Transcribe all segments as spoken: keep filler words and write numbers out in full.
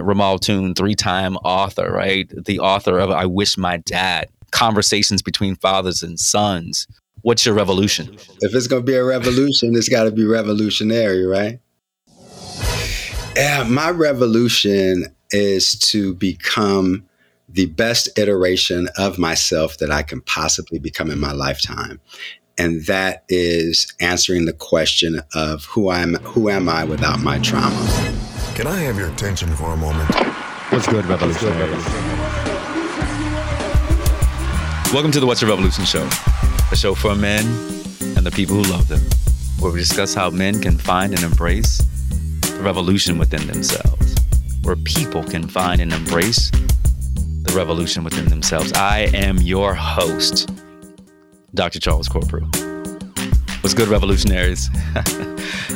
Romal Tune, three-time author, right? The author of I Wish My Dad, Conversations Between Fathers and Sons. What's your revolution? If it's going to be a revolution, it's got to be revolutionary, right? Yeah, my revolution is to become the best iteration of myself that I can possibly become in my lifetime. And that is answering the question of who I'm, who am I without my trauma? Can I have your attention for a moment? What's good, revolutionary? Welcome to the What's Your Revolution Show, a show for men and the people who love them, where we discuss how men can find and embrace the revolution within themselves, where people can find and embrace the revolution within themselves. I am your host, Doctor Charles Corprew. What's good, revolutionaries?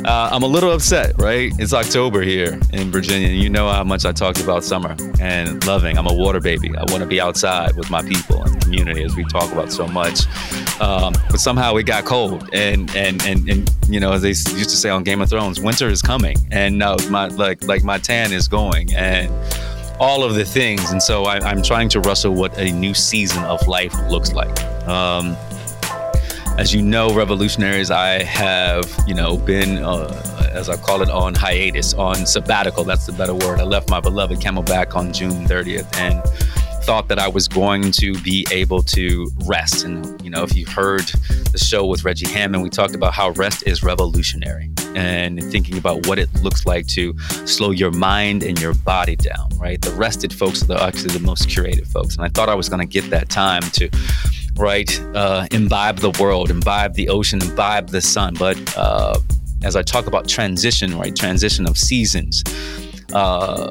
uh, I'm a little upset, right? It's October here in Virginia. And you know how much I talked about summer and loving. I'm a water baby. I want to be outside with my people and community, as we talk about so much. Um, but somehow it got cold. And, and, and, and, you know, as they used to say on Game of Thrones, winter is coming. And now uh, my, like, like my tan is going. And all of the things. And so I, I'm trying to wrestle what a new season of life looks like. Um, as you know, revolutionaries, I have, you know, been, uh, as I call it, on hiatus, on sabbatical. That's the better word. I left my beloved Camelback on June thirtieth and thought that I was going to be able to rest. And, you know, if you heard the show with Reggie Hammond, we talked about how rest is revolutionary and thinking about what it looks like to slow your mind and your body down, right? The rested folks are the, actually the most curated folks. And I thought I was going to get that time to, right, uh, imbibe the world, imbibe the ocean, imbibe the sun. But uh, as I talk about transition, right, transition of seasons, uh,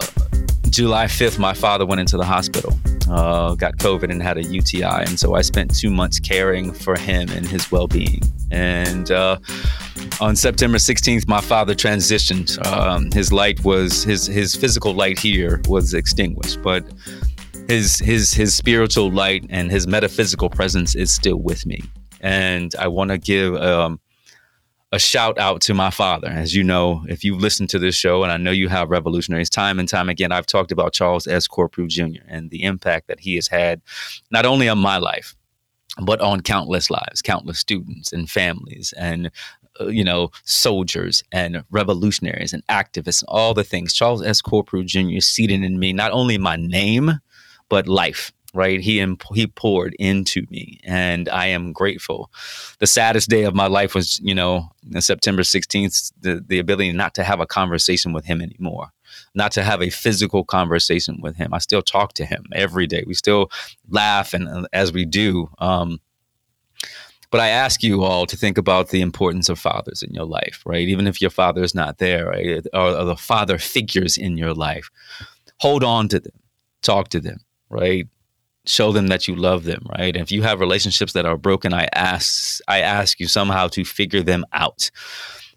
July fifth, my father went into the hospital, uh, got COVID and had a U T I. And so I spent two months caring for him and his well-being. And uh, on September sixteenth, my father transitioned. Um, his light was, his his physical light here was extinguished, but his his his spiritual light and his metaphysical presence is still with me. And I want to give um, a shout out to my father. As you know, if you've listened to this show, and I know you have, revolutionaries, time and time again, I've talked about Charles S. Corprew Junior and the impact that he has had, not only on my life, but on countless lives, countless students and families and, uh, you know, soldiers and revolutionaries and activists, and all the things. Charles S. Corprew Junior seeded in me not only my name, but life, right? He imp- he poured into me, and I am grateful. The saddest day of my life was, you know, September sixteenth, the, the ability not to have a conversation with him anymore, not to have a physical conversation with him. I still talk to him every day. We still laugh, and uh, as we do. Um, but I ask you all to think about the importance of fathers in your life, right? Even if your father is not there, right? or, or the father figures in your life, hold on to them, talk to them. Right? Show them that you love them, right? And if you have relationships that are broken, I ask, I ask you somehow to figure them out.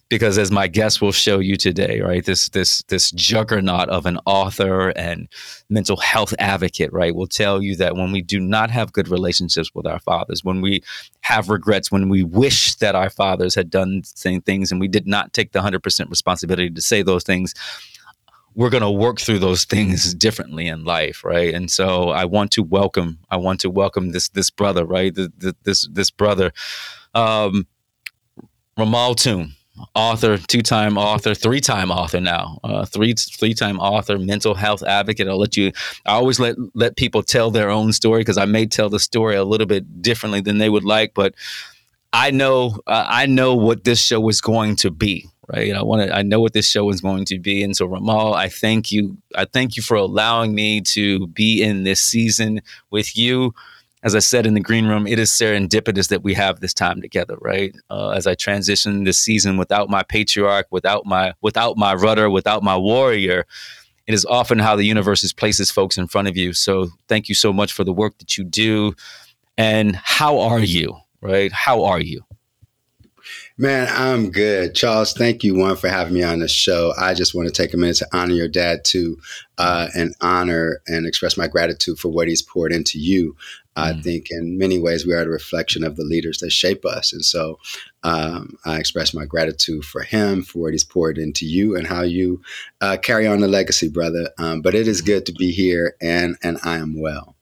Because as my guest will show you today, right, this this this juggernaut of an author and mental health advocate, right, will tell you that when we do not have good relationships with our fathers, when we have regrets, when we wish that our fathers had done the same things and we did not take the one hundred percent responsibility to say those things, we're going to work through those things differently in life, right? And so I want to welcome, I want to welcome this this brother, right? The, the, this this brother, um, Romal Tune, author, two-time author, three-time author now, uh, three three-time author, mental health advocate. I'll let you. I always let let people tell their own story because I may tell the story a little bit differently than they would like, but I know uh, I know what this show is going to be. Right. I want to I know what this show is going to be. And so, Romal, I thank you. I thank you for allowing me to be in this season with you. As I said in the green room, it is serendipitous that we have this time together. Right. Uh, as I transition this season without my patriarch, without my without my rudder, without my warrior. It is often how the universe places folks in front of you. So thank you so much for the work that you do. And how are you? Right. How are you? Man, I'm good. Charles, thank you, one, for having me on the show. I just want to take a minute to honor your dad, too, uh, and honor and express my gratitude for what he's poured into you. I mm. think in many ways we are a reflection of the leaders that shape us. And so um, I express my gratitude for him, for what he's poured into you and how you uh, carry on the legacy, brother. Um, but it is good to be here, and and I am well.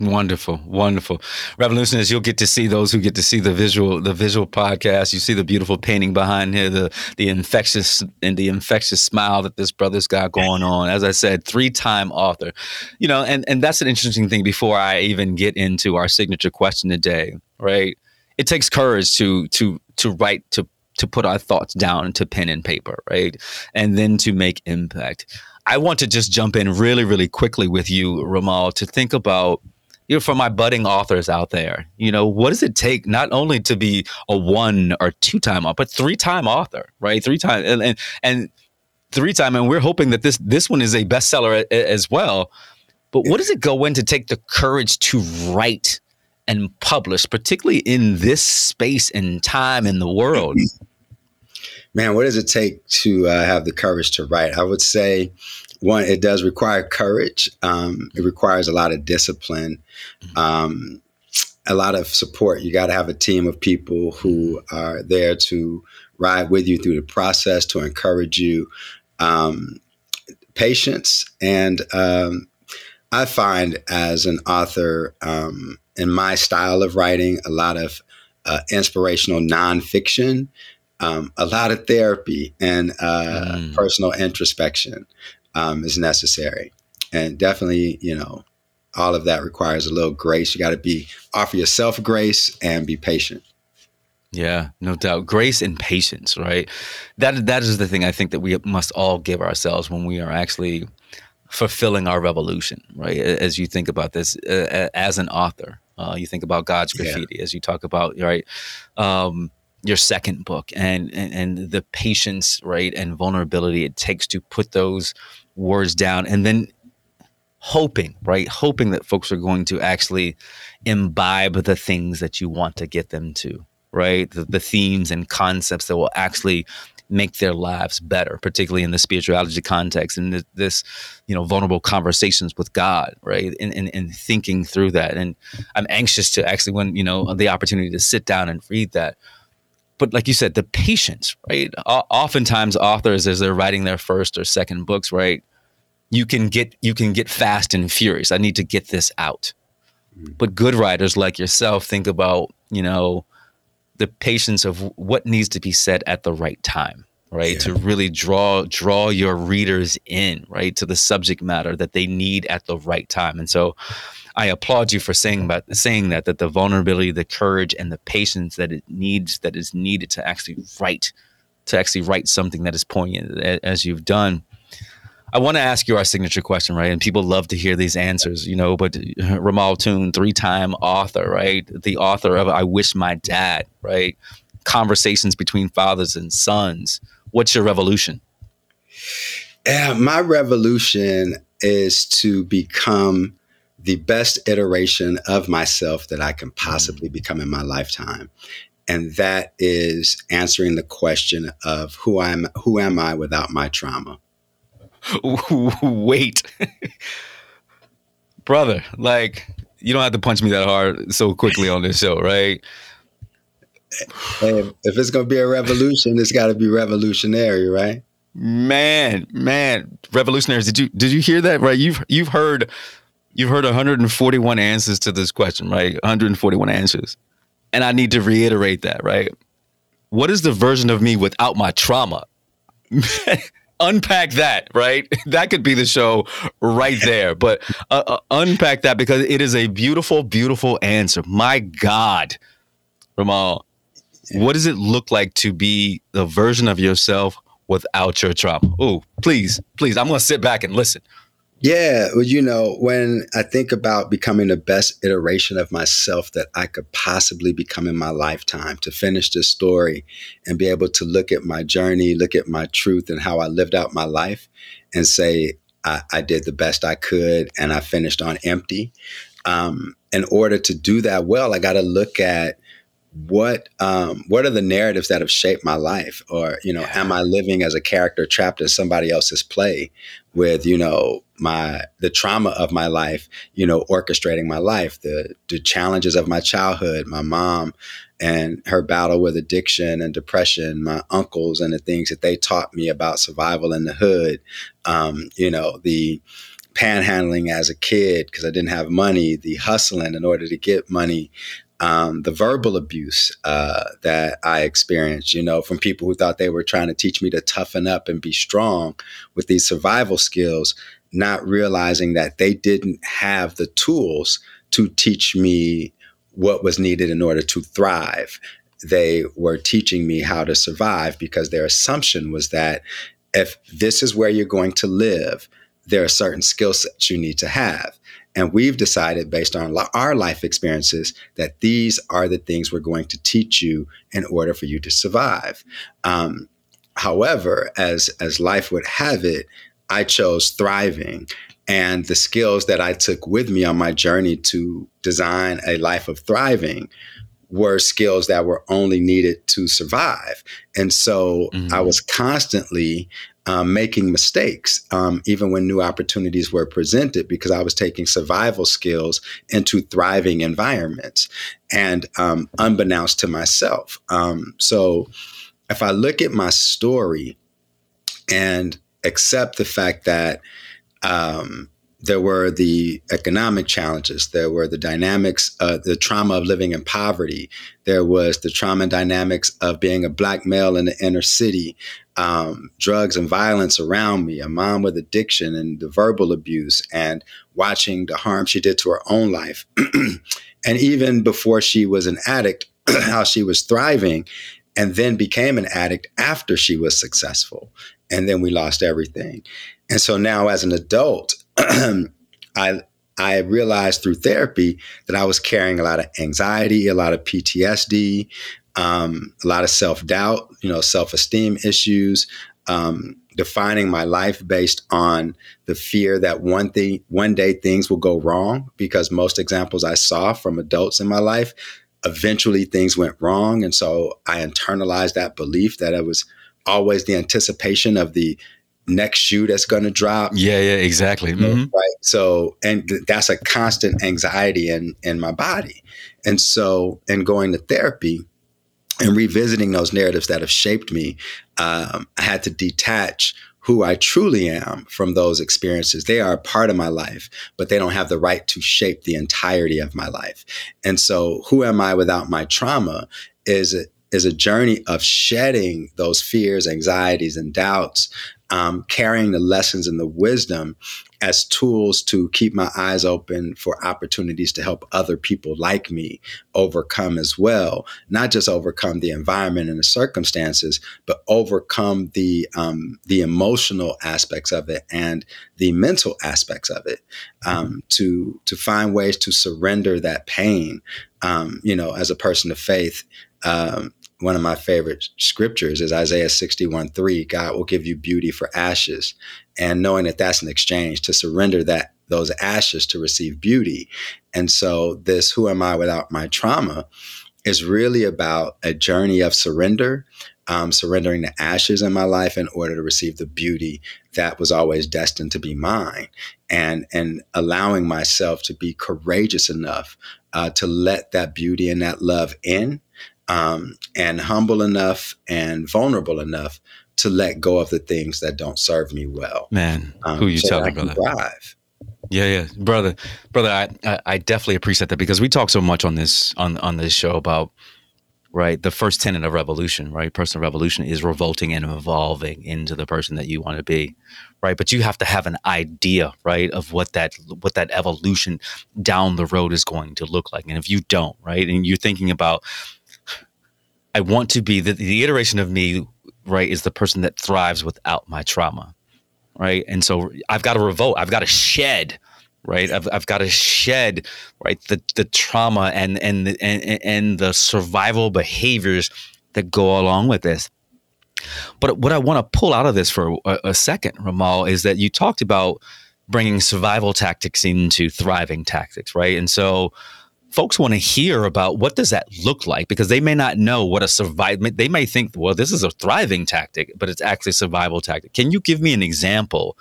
Wonderful, wonderful. Revolutionists, you'll get to see those who get to see the visual, the visual podcast. You see the beautiful painting behind here, the the infectious and the infectious smile that this brother's got going on. As I said, three-time author. You know, and, and that's an interesting thing before I even get into our signature question today, right? It takes courage to to to write, to to put our thoughts down into pen and paper, right? And then to make impact. I want to just jump in really, really quickly with you, Romal, to think about, you know, for my budding authors out there, you know, what does it take not only to be a one or two time author, but three time author, right? Three time and, and, and three time. And we're hoping that this this one is a bestseller a, a, as well. But what does it go in to take the courage to write and publish, particularly in this space and time in the world? Man, what does it take to uh, have the courage to write? I would say, one, it does require courage. Um, it requires a lot of discipline, um, a lot of support. You got to have a team of people who are there to ride with you through the process, to encourage you, um, patience. And um, I find as an author, um, in my style of writing, a lot of uh, inspirational nonfiction, um, a lot of therapy and uh, mm. personal introspection. Um, is necessary. And definitely, you know, all of that requires a little grace. You got to be offer yourself grace and be patient. Yeah, no doubt. Grace and patience, right? That that is the thing I think that we must all give ourselves when we are actually fulfilling our revolution, right? As you think about this uh, as an author, uh, you think about God's graffiti, yeah. as you talk about, right? Um, your second book and, and, and the patience, right, and vulnerability it takes to put those words down, and then hoping, right, hoping that folks are going to actually imbibe the things that you want to get them to, right, the, the themes and concepts that will actually make their lives better, particularly in the spirituality context and the, this, you know, vulnerable conversations with God, right, and, and, and thinking through that. And I'm anxious to actually, when, you know, the opportunity to sit down and read that. But like you said, the patience, right? O- oftentimes authors, as they're writing their first or second books, right, you can get you can get fast and furious. I need to get this out. Mm-hmm. But good writers like yourself think about, you know, the patience of what needs to be said at the right time, right? Yeah. To really draw draw your readers in, right, to the subject matter that they need at the right time. And so I applaud you for saying about saying that, that the vulnerability, the courage, and the patience that it needs, that is needed to actually write, to actually write something that is poignant as you've done. I want to ask you our signature question, right? And people love to hear these answers, you know, but Romal Tune, three-time author, right? The author of I Wish My Dad, right? Conversations Between Fathers and Sons. What's your revolution? Yeah, my revolution is to become the best iteration of myself that I can possibly become in my lifetime. And that is answering the question of who I'm, who am I without my trauma? Ooh, wait, brother, like you don't have to punch me that hard so quickly on this show, right? If, if it's going to be a revolution, it's got to be revolutionary, right? Man, man, revolutionaries. Did you, did you hear that? Right. You've, you've heard, You've heard one hundred forty-one answers to this question, right? one hundred forty-one answers. And I need to reiterate that, right? What is the version of me without my trauma? Unpack that, right? That could be the show right there. But uh, uh, unpack that, because it is a beautiful, beautiful answer. My God, Romal, what does it look like to be the version of yourself without your trauma? Oh, please, please. I'm going to sit back and listen. Yeah. Well, you know, when I think about becoming the best iteration of myself that I could possibly become in my lifetime, to finish this story and be able to look at my journey, look at my truth and how I lived out my life and say, I, I did the best I could and I finished on empty. Um, in order to do that well, I got to look at what um, what are the narratives that have shaped my life? Or, you know, yeah. am I living as a character trapped in somebody else's play with, you know, my the trauma of my life, you know, orchestrating my life, the the challenges of my childhood, my mom and her battle with addiction and depression, my uncles and the things that they taught me about survival in the hood, um, you know, the panhandling as a kid because I didn't have money, the hustling in order to get money, um, the verbal abuse uh, that I experienced, you know, from people who thought they were trying to teach me to toughen up and be strong with these survival skills, not realizing that they didn't have the tools to teach me what was needed in order to thrive. They were teaching me how to survive because their assumption was that if this is where you're going to live, there are certain skill sets you need to have. And we've decided based on our life experiences that these are the things we're going to teach you in order for you to survive. Um, however, as, as life would have it, I chose thriving. And the skills that I took with me on my journey to design a life of thriving were skills that were only needed to survive. And so mm-hmm. I was constantly um, making mistakes, um, even when new opportunities were presented, because I was taking survival skills into thriving environments and um, unbeknownst to myself. Um, so if I look at my story and accept the fact that um, there were the economic challenges, there were the dynamics, uh, the trauma of living in poverty, there was the trauma and dynamics of being a Black male in the inner city, um, drugs and violence around me, a mom with addiction and the verbal abuse and watching the harm she did to her own life. And even before she was an addict, how she was thriving and then became an addict after she was successful. And then we lost everything. And so now as an adult, I I realized through therapy that I was carrying a lot of anxiety, a lot of P T S D, um, a lot of self-doubt, you know, self-esteem issues, um, defining my life based on the fear that one thing, one day things will go wrong, because most examples I saw from adults in my life, eventually things went wrong. And so I internalized that belief that it was always the anticipation of the next shoe that's going to drop. Yeah, yeah, exactly. Mm-hmm. Right. So, and th- that's a constant anxiety in, in my body. And so, in going to therapy and revisiting those narratives that have shaped me, um, I had to detach who I truly am from those experiences. They are a part of my life, but they don't have the right to shape the entirety of my life. And so, who am I without my trauma is a, is a journey of shedding those fears, anxieties, and doubts, Um, carrying the lessons and the wisdom as tools to keep my eyes open for opportunities to help other people like me overcome as well, not just overcome the environment and the circumstances, but overcome the um, the emotional aspects of it and the mental aspects of it, um, to to find ways to surrender that pain. Um, you know, as a person of faith, um, one of my favorite scriptures is Isaiah sixty-one three, God will give you beauty for ashes. And knowing that that's an exchange, to surrender that those ashes to receive beauty. And so this, who am I without my trauma, is really about a journey of surrender, um, surrendering the ashes in my life in order to receive the beauty that was always destined to be mine, and, and allowing myself to be courageous enough uh, to let that beauty and that love in. Um, and humble enough and vulnerable enough to let go of the things that don't serve me well. Man, um, who are you so telling, brother? Thrive. Yeah, yeah, brother, brother. I, I I definitely appreciate that, because we talk so much on this on on this show about, right, the first tenet of revolution, right? Personal revolution is revolting and evolving into the person that you want to be, right? But you have to have an idea, right, of what that what that evolution down the road is going to look like. And if you don't, right, and you're thinking about, I want to be the, the iteration of me, right, is the person that thrives without my trauma, right? And so I've got to revolt. I've got to shed, right? I've, I've got to shed, right, the the trauma and and the, and and the survival behaviors that go along with this. But what I want to pull out of this for a, a second, Romal, is that you talked about bringing survival tactics into thriving tactics, right? And so folks want to hear about what does that look like, because they may not know what a survival, they may think, well, this is a thriving tactic, but it's actually a survival tactic. Can you give me an example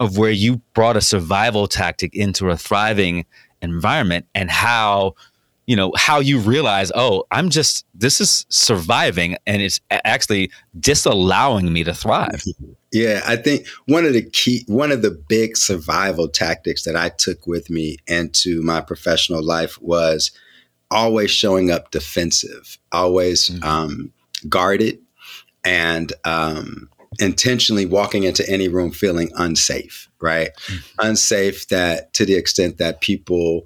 of where you brought a survival tactic into a thriving environment and how, you know, how you realize, oh, I'm just, this is surviving and it's actually disallowing me to thrive? Yeah, I think one of the key, one of the big survival tactics that I took with me into my professional life was always showing up defensive, always mm-hmm. um, guarded, and um, intentionally walking into any room feeling unsafe, right? Mm-hmm. Unsafe that to the extent that people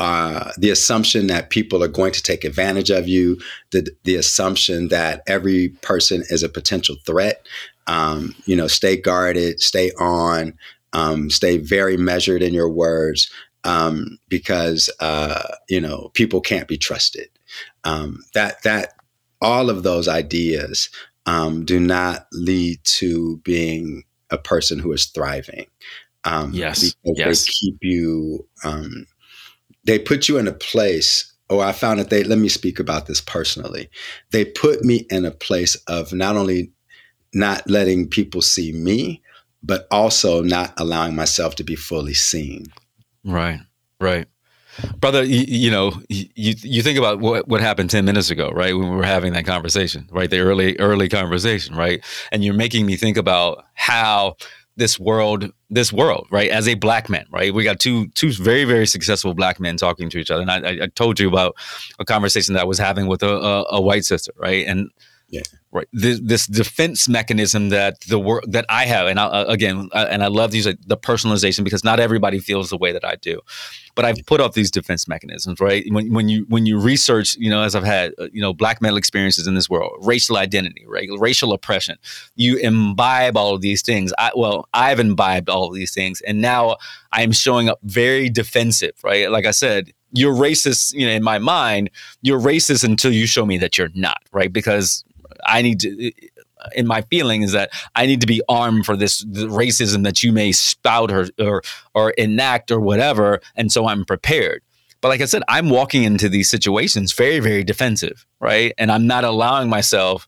Uh, the assumption that people are going to take advantage of you, the the assumption that every person is a potential threat. Um, you know, stay guarded, stay on, um, stay very measured in your words, um, because uh, you know, people can't be trusted. Um, that that all of those ideas um, do not lead to being a person who is thriving. Um, yes, yes. They keep you. Um, They put you in a place, oh, I found that they, let me speak about this personally. They put me in a place of not only not letting people see me, but also not allowing myself to be fully seen. Right, right. Brother, you, you know, you you think about what, what happened ten minutes ago, right? When we were having that conversation, right? The early, early conversation, right? And you're making me think about how this world, this world, right? As a black man, right? We got two, two very, very successful black men talking to each other. And I, I told you about a conversation that I was having with a, a, a white sister, right? And yeah, right. This, this defense mechanism that the world that I have, and I, again, I, and I love these like, the personalization, because not everybody feels the way that I do, but I've put up these defense mechanisms, right? When when you when you research, you know, as I've had, you know, black male experiences in this world, racial identity, right, racial oppression, you imbibe all of these things. I, well, I've imbibed all of these things, and now I'm showing up very defensive, right? Like I said, you're racist, you know, in my mind, you're racist until you show me that you're not, right? Because I need to, in my feeling is that I need to be armed for this the racism that you may spout or, or or enact or whatever. And so I'm prepared. But like I said, I'm walking into these situations very, very defensive, right? And I'm not allowing myself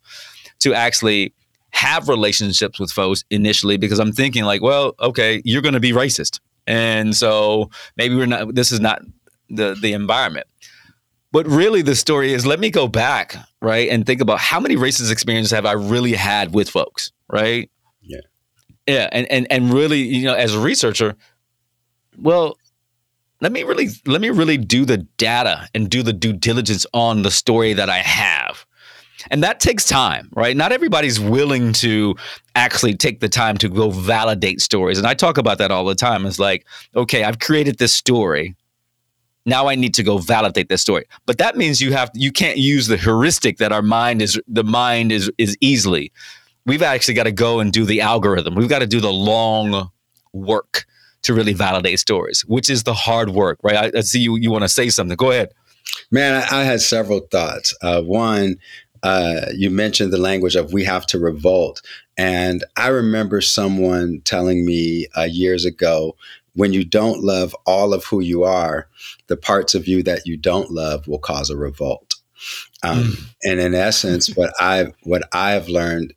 to actually have relationships with folks initially, because I'm thinking like, well, okay, you're going to be racist. And so maybe we're not, this is not the the environment. But really the story is, let me go back, right, and think about how many racist experiences have I really had with folks, right? Yeah. Yeah, and and and really, you know, as a researcher, well, let me really let me really do the data and do the due diligence on the story that I have. And that takes time, right? Not everybody's willing to actually take the time to go validate stories. And I talk about that all the time. It's like, okay, I've created this story. Now I need to go validate this story. But that means you have you can't use the heuristic that our mind is the mind is is easily. We've actually got to go and do the algorithm. We've got to do the long work to really validate stories, which is the hard work, right? I, I see you you want to say something. Go ahead. Man, I, I had several thoughts. Uh, one, uh, you mentioned the language of we have to revolt. And I remember someone telling me uh, years ago, when you don't love all of who you are, the parts of you that you don't love will cause a revolt. Um, mm. And in essence, what I've, what I've learned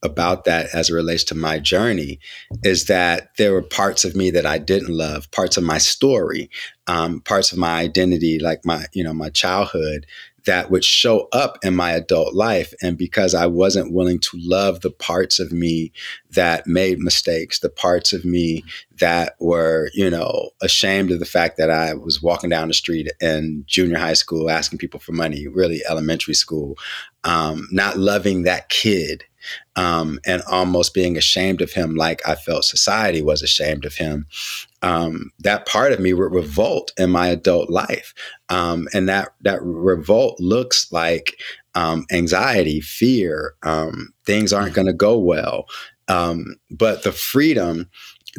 about that as it relates to my journey is that there were parts of me that I didn't love, parts of my story, um, parts of my identity, like my, you know, my childhood, that would show up in my adult life. And because I wasn't willing to love the parts of me that made mistakes, the parts of me that were, you know, ashamed of the fact that I was walking down the street in junior high school, asking people for money, really elementary school, um, not loving that kid, um, and almost being ashamed of him, like I felt society was ashamed of him. Um, that part of me would revolt in my adult life. Um, and that, that revolt looks like um, anxiety, fear, um, things aren't going to go well. Um, but the freedom,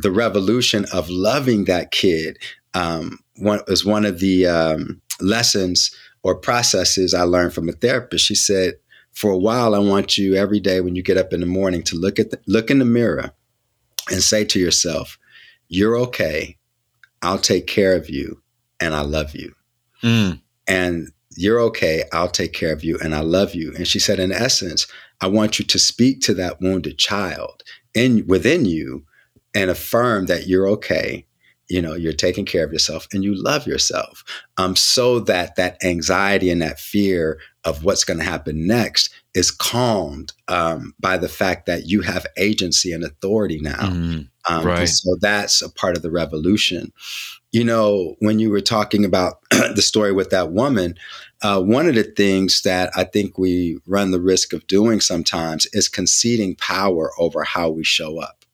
the revolution of loving that kid um, one, was one of the um, lessons or processes I learned from a therapist. She said, for a while, I want you every day when you get up in the morning to look at the, look in the mirror and say to yourself, "You're okay. I'll take care of you. And I love you." Mm. And you're okay. I'll take care of you. And I love you. And she said, in essence, I want you to speak to that wounded child in within you and affirm that you're okay. You know, you're taking care of yourself and you love yourself. Um, so that that anxiety and that fear of what's going to happen next is calmed um, by the fact that you have agency and authority now. Mm, um, right. So that's a part of the revolution. You know, when you were talking about the story with that woman, uh, one of the things that I think we run the risk of doing sometimes is conceding power over how we show up.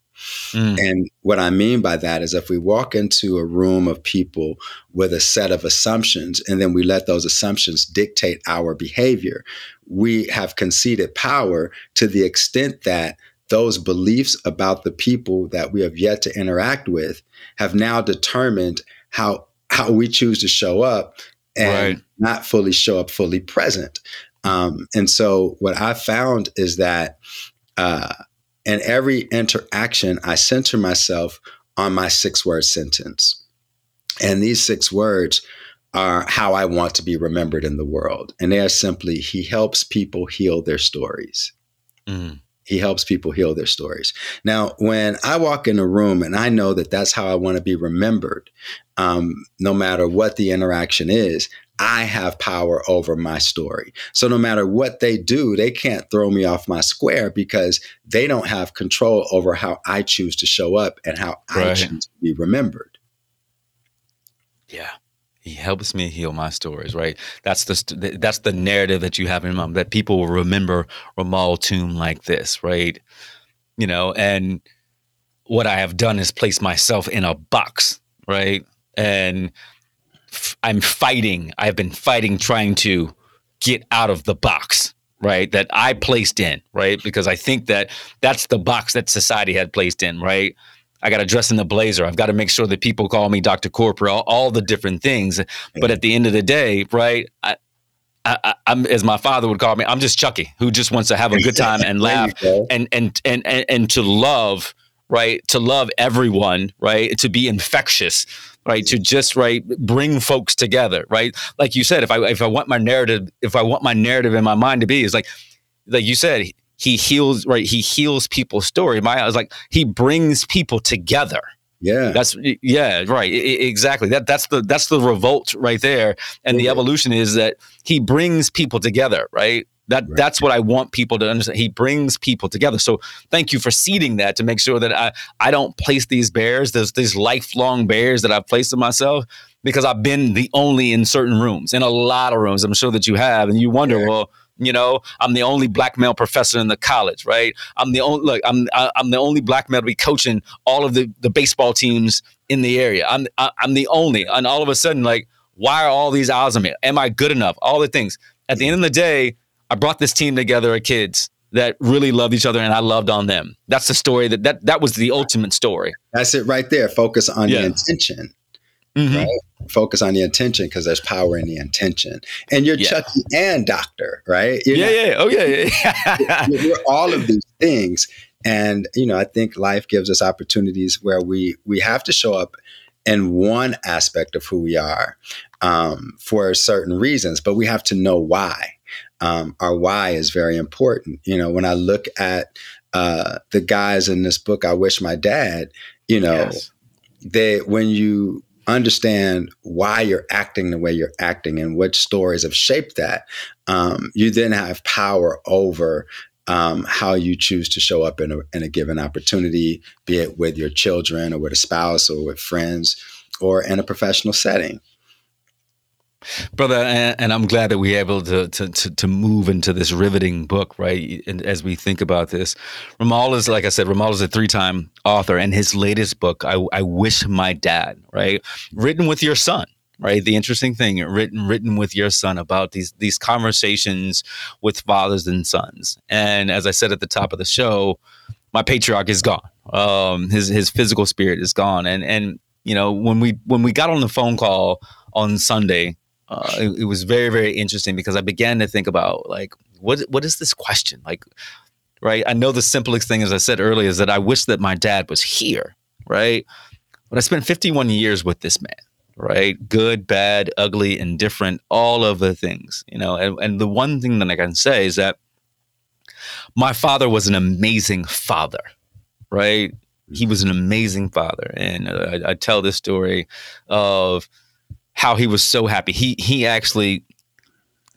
Mm. And what I mean by that is if we walk into a room of people with a set of assumptions and then we let those assumptions dictate our behavior, we have conceded power to the extent that those beliefs about the people that we have yet to interact with have now determined how how we choose to show up and right. not fully show up fully present. Um, and so what I found is that uh and every interaction, I center myself on my six-word sentence. And these six words are how I want to be remembered in the world. And they are simply, he helps people heal their stories. Mm. He helps people heal their stories. Now, when I walk in a room and I know that that's how I want to be remembered, um, no matter what the interaction is, I have power over my story. So no matter what they do, they can't throw me off my square because they don't have control over how I choose to show up and how right. I choose to be remembered. Yeah. He helps me heal my stories, right? That's the that's the narrative that you have in mind, that people will remember Romal Tune like this, right? You know, and what I have done is place myself in a box, right? And I'm fighting. I've been fighting, trying to get out of the box, right? That I placed in, right? Because I think that that's the box that society had placed in, right? I got to dress in the blazer. I've got to make sure that people call me Doctor Corprew, all, all the different things. But at the end of the day, right? I, I, I'm, as my father would call me, I'm just Chucky, who just wants to have a good time and laugh and, and, and, and, and to love, right? To love everyone, right? To be infectious, right? To just, right, bring folks together, right? Like you said, if I if I want my narrative, if I want my narrative in my mind to be, is like, like you said, he heals, right? He heals people's story. My, I was like, he brings people together. Yeah, that's yeah, right, I, exactly. That that's the that's the revolt right there, and yeah. the evolution is that he brings people together, right? That right. that's what I want people to understand. He brings people together. So thank you for seeding that to make sure that I, I don't place these barriers, those these lifelong barriers that I've placed in myself, because I've been the only in certain rooms, in a lot of rooms. I'm sure that you have, and you wonder, yeah. well, you know, I'm the only black male professor in the college, right? I'm the only look, I'm I, I'm the only black male to be coaching all of the, the baseball teams in the area. I'm I, I'm the only, and all of a sudden, like, why are all these hours on me? Am I good enough? All the things. At the end of the day, I brought this team together of kids that really loved each other, and I loved on them. That's the story that that, that was the ultimate story. That's it right there. Focus on yeah. the intention. Mm-hmm. Right? Focus on the intention, because there's power in the intention. And you're yeah. Chucky and doctor, right? You're yeah, not, yeah. Oh, yeah, yeah. you're, you're all of these things. And, you know, I think life gives us opportunities where we we have to show up in one aspect of who we are um, for certain reasons, but we have to know why. Um, our why is very important. You know, when I look at uh, the guys in this book, I Wish My Dad, you know, yes. they, when you understand why you're acting the way you're acting and what stories have shaped that, um, you then have power over um, how you choose to show up in a, in a given opportunity, be it with your children or with a spouse or with friends or in a professional setting. Brother, and, and I'm glad that we're able to, to to to move into this riveting book, right? And as we think about this, Romal is, like I said, Romal is a three-time author, and his latest book, I, I Wish My Dad, right? Written with your son, right? The interesting thing, written written with your son about these these conversations with fathers and sons. And as I said at the top of the show, my patriarch is gone. Um, his his physical spirit is gone, and and you know when we when we got on the phone call on Sunday. Uh, it, it was very, very interesting because I began to think about, like, what what is this question? Like, right? I know the simplest thing, as I said earlier, is that I wish that my dad was here, right? But I spent fifty-one years with this man, right? Good, bad, ugly, indifferent, all of the things, you know. And, and the one thing that I can say is that my father was an amazing father, right? He was an amazing father. And uh, I, I tell this story of how he was so happy. He he actually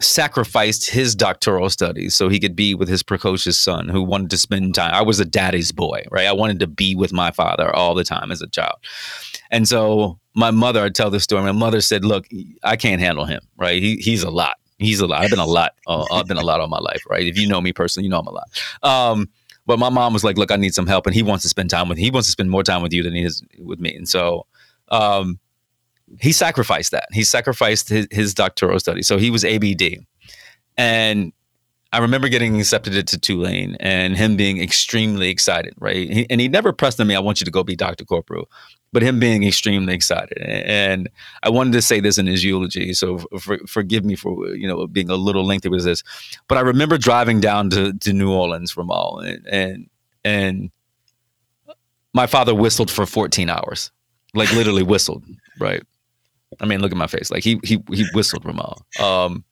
sacrificed his doctoral studies so he could be with his precocious son who wanted to spend time. I was a daddy's boy, right? I wanted to be with my father all the time as a child. And so my mother, I tell this story, my mother said, look, I can't handle him, right? He, he's a lot. He's a lot. I've been a lot. Uh, I've been a lot all my life, right? If you know me personally, you know I'm a lot. Um, but my mom was like, look, I need some help. And he wants to spend time with, he wants to spend more time with you than he is with me. And so, um, he sacrificed that. He sacrificed his, his doctoral study. So he was A B D. And I remember getting accepted into Tulane and him being extremely excited, right? He, and he never pressed on me, I want you to go be Doctor Corprew, but him being extremely excited. And I wanted to say this in his eulogy, so for, forgive me for, you know, being a little lengthy with this. But I remember driving down to, to New Orleans, Romal, and, and, and my father whistled for fourteen hours, like literally whistled, right? I mean, look at my face. Like he he he whistled Romal um,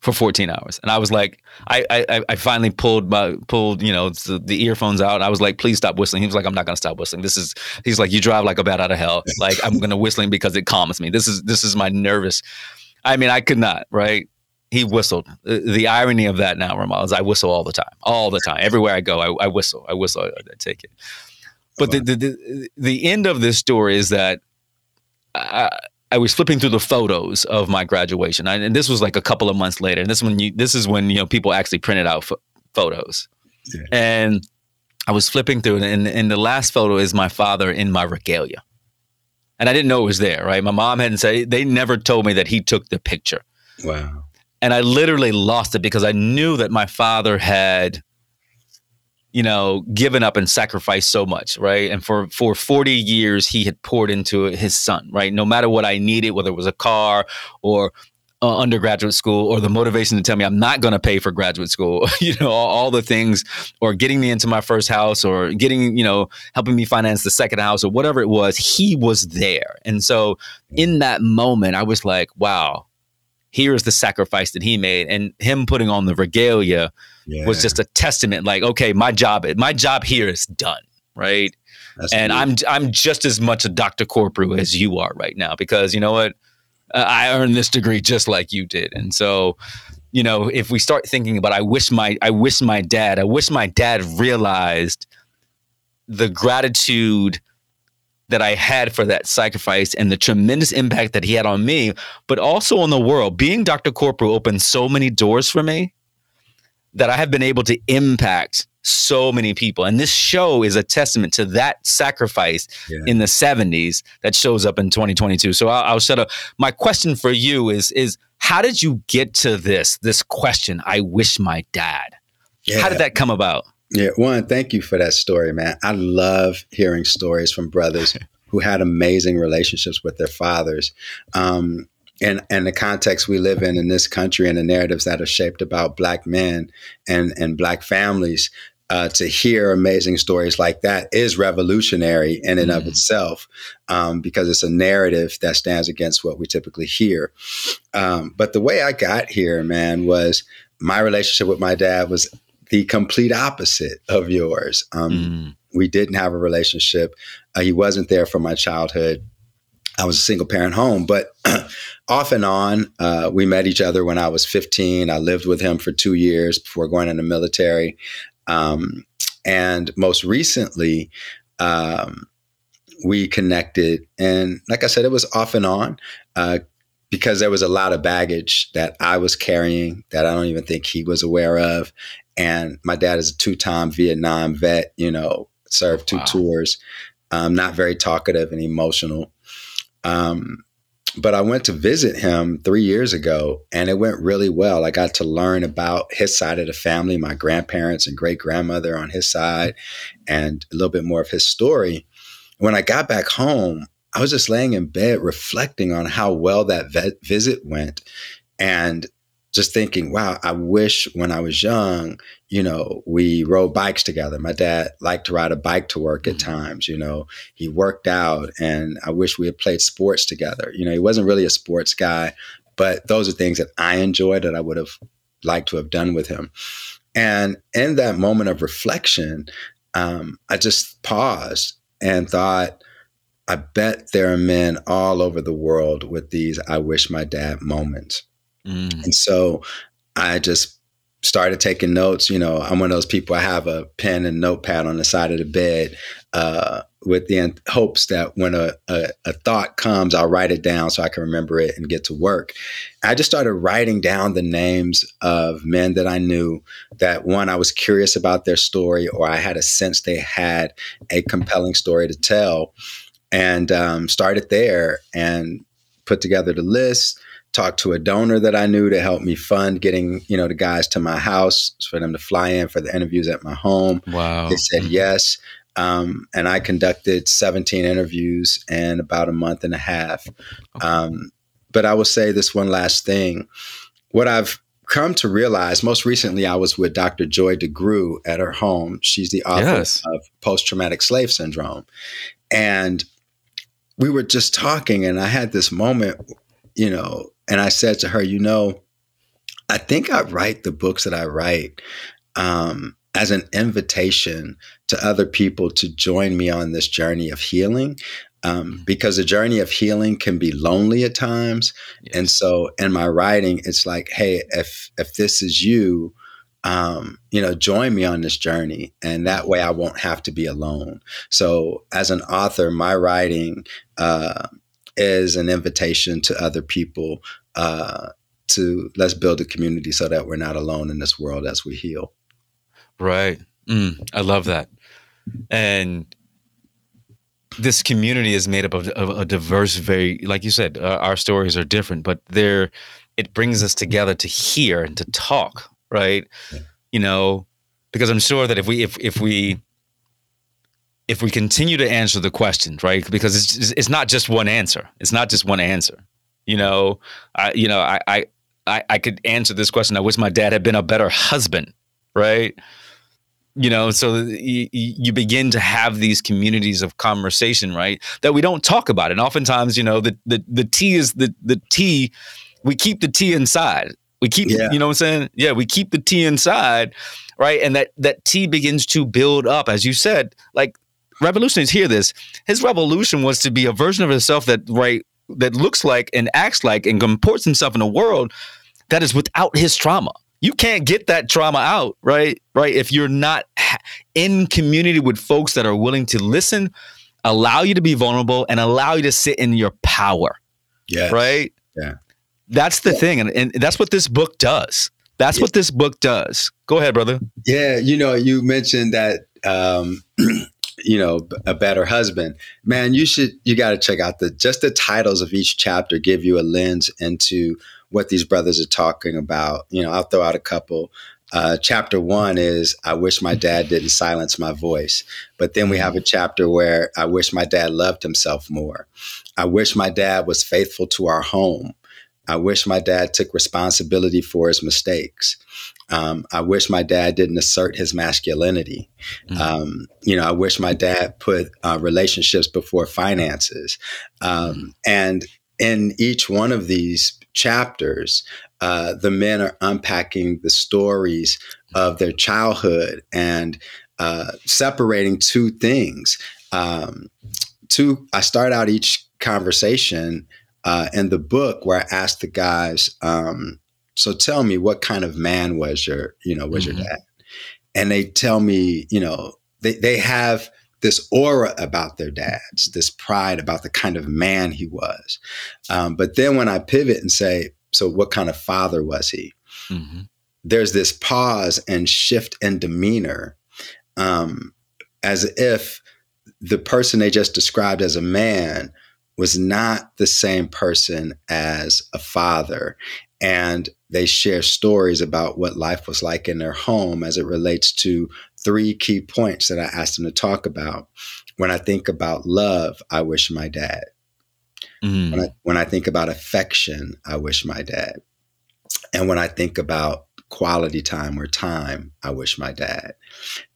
for fourteen hours, and I was like, I I, I finally pulled my pulled you know the, the earphones out. And I was like, please stop whistling. He was like, I'm not gonna stop whistling. This is he's like, you drive like a bat out of hell. Like I'm gonna whistling because it calms me. This is this is my nervous. I mean, I could not right. He whistled. The irony of that now, Romal, is I whistle all the time, all the time, everywhere I go. I, I whistle. I whistle. I, I take it. But the, the the the end of this story is that I. I was flipping through the photos of my graduation, I, and this was like a couple of months later. And this when you, this is when you know people actually printed out f- photos, yeah. And I was flipping through, and and the last photo is my father in my regalia, and I didn't know it was there. Right, my mom hadn't said; they never told me that he took the picture. Wow! And I literally lost it because I knew that my father had, you know, given up and sacrificed so much, right? And for, for forty years, he had poured into his son, right? No matter what I needed, whether it was a car or uh, undergraduate school or the motivation to tell me I'm not going to pay for graduate school, you know, all, all the things, or getting me into my first house or getting, you know, helping me finance the second house or whatever it was, he was there. And so in that moment, I was like, wow, here is the sacrifice that he made. And him putting on the regalia yeah. was just a testament. Like, okay, my job, my job here is done. Right. That's and beautiful. I'm, I'm just as much a Doctor Corprew as you are right now, because you know what, uh, I earned this degree just like you did. And so, you know, if we start thinking about, I wish my, I wish my dad, I wish my dad realized the gratitude that I had for that sacrifice and the tremendous impact that he had on me, but also on the world. Being Doctor Corprew opened so many doors for me that I have been able to impact so many people. And this show is a testament to that sacrifice yeah. in the seventies that shows up in twenty twenty-two. So I'll, I'll shut up. My question for you is, is how did you get to this, this question, I wish my dad? Yeah. How did that come about? Yeah. One, thank you for that story, man. I love hearing stories from brothers who had amazing relationships with their fathers. Um, and, and the context we live in in this country and the narratives that are shaped about Black men and, and Black families, uh, to hear amazing stories like that is revolutionary in and mm. of itself, um, because it's a narrative that stands against what we typically hear. Um, but the way I got here, man, was my relationship with my dad was the complete opposite of yours. Um, mm. We didn't have a relationship. Uh, he wasn't there for my childhood. I was a single parent home, but off and on, uh, we met each other when I was fifteen. I lived with him for two years before going in the military. Um, and most recently, um, we connected. And like I said, it was off and on, uh, because there was a lot of baggage that I was carrying that I don't even think he was aware of. And my dad is a two-time Vietnam vet, you know, served two wow. tours, um, not very talkative and emotional. Um, but I went to visit him three years ago and it went really well. I got to learn about his side of the family, my grandparents and great-grandmother on his side, and a little bit more of his story. When I got back home, I was just laying in bed reflecting on how well that vet visit went. And just thinking, wow, I wish when I was young, you know, we rode bikes together. My dad liked to ride a bike to work at times, you know, he worked out, and I wish we had played sports together. You know, he wasn't really a sports guy, but those are things that I enjoyed that I would have liked to have done with him. And in that moment of reflection, um, I just paused and thought, I bet there are men all over the world with these I wish my dad moments. Mm. And so I just started taking notes. You know, I'm one of those people, I have a pen and notepad on the side of the bed uh, with the in- hopes that when a, a, a thought comes, I'll write it down so I can remember it and get to work. I just started writing down the names of men that I knew that, one, I was curious about their story, or I had a sense they had a compelling story to tell. And um, started there and put together the list, talked to a donor that I knew to help me fund getting, you know, the guys to my house for them to fly in for the interviews at my home. Wow. They said yes. Um, and I conducted seventeen interviews in about a month and a half. Um, but I will say this one last thing. What I've come to realize, most recently I was with Doctor Joy DeGruy at her home. She's the author yes. of Post-Traumatic Slave Syndrome. And we were just talking, and I had this moment, you know, and I said to her, you know, I think I write the books that I write um, as an invitation to other people to join me on this journey of healing, um, because the journey of healing can be lonely at times. Yes. And so in my writing, it's like, hey, if if this is you, Um, you know, join me on this journey, and that way I won't have to be alone. So as an author, my writing uh, is an invitation to other people uh, to let's build a community so that we're not alone in this world as we heal. Right. Mm, I love that. And this community is made up of, of a diverse, very, like you said, uh, our stories are different, but they're, it brings us together to hear and to talk. Right. You know, because I'm sure that if we if if we if we continue to answer the question, right, because it's it's not just one answer. It's not just one answer. You know, I you know, I I, I could answer this question. I wish my dad had been a better husband. Right. You know, so you, you begin to have these communities of conversation, right, that we don't talk about. And oftentimes, you know, the the, the tea is the the tea. We keep the tea inside. We keep, yeah. you know what I'm saying? Yeah, we keep the tea inside, right? And that that tea begins to build up. As you said, like, revolutionaries hear this. His revolution was to be a version of himself that, right, that looks like and acts like and comports himself in a world that is without his trauma. You can't get that trauma out, right? Right? If you're not in community with folks that are willing to listen, allow you to be vulnerable, and allow you to sit in your power. Yeah. Right? Yeah. That's the thing. And, and that's what this book does. That's yeah. what this book does. Go ahead, brother. Yeah. You know, you mentioned that, um, you know, a better husband, man, you should, you got to check out the, just the titles of each chapter give you a lens into what these brothers are talking about. You know, I'll throw out a couple. Uh, chapter one is, I wish my dad didn't silence my voice. But then we have a chapter where I wish my dad loved himself more. I wish my dad was faithful to our home. I wish my dad took responsibility for his mistakes. Um, I wish my dad didn't assert his masculinity. Mm-hmm. Um, you know, I wish my dad put uh, relationships before finances. Um, mm-hmm. And in each one of these chapters, uh, the men are unpacking the stories of their childhood and uh, separating two things. Um, two, I start out each conversation Uh, in the book where I asked the guys, um, so tell me, what kind of man was your, you know, was mm-hmm. your dad? And they tell me, you know, they, they have this aura about their dads, this pride about the kind of man he was. Um, but then when I pivot and say, so what kind of father was he? Mm-hmm. There's this pause and shift in demeanor, um, as if the person they just described as a man was not the same person as a father. And they share stories about what life was like in their home as it relates to three key points that I asked them to talk about. When I think about love, I wish my dad. Mm. When, I, when I think about affection, I wish my dad. And when I think about quality time or time, I wish my dad.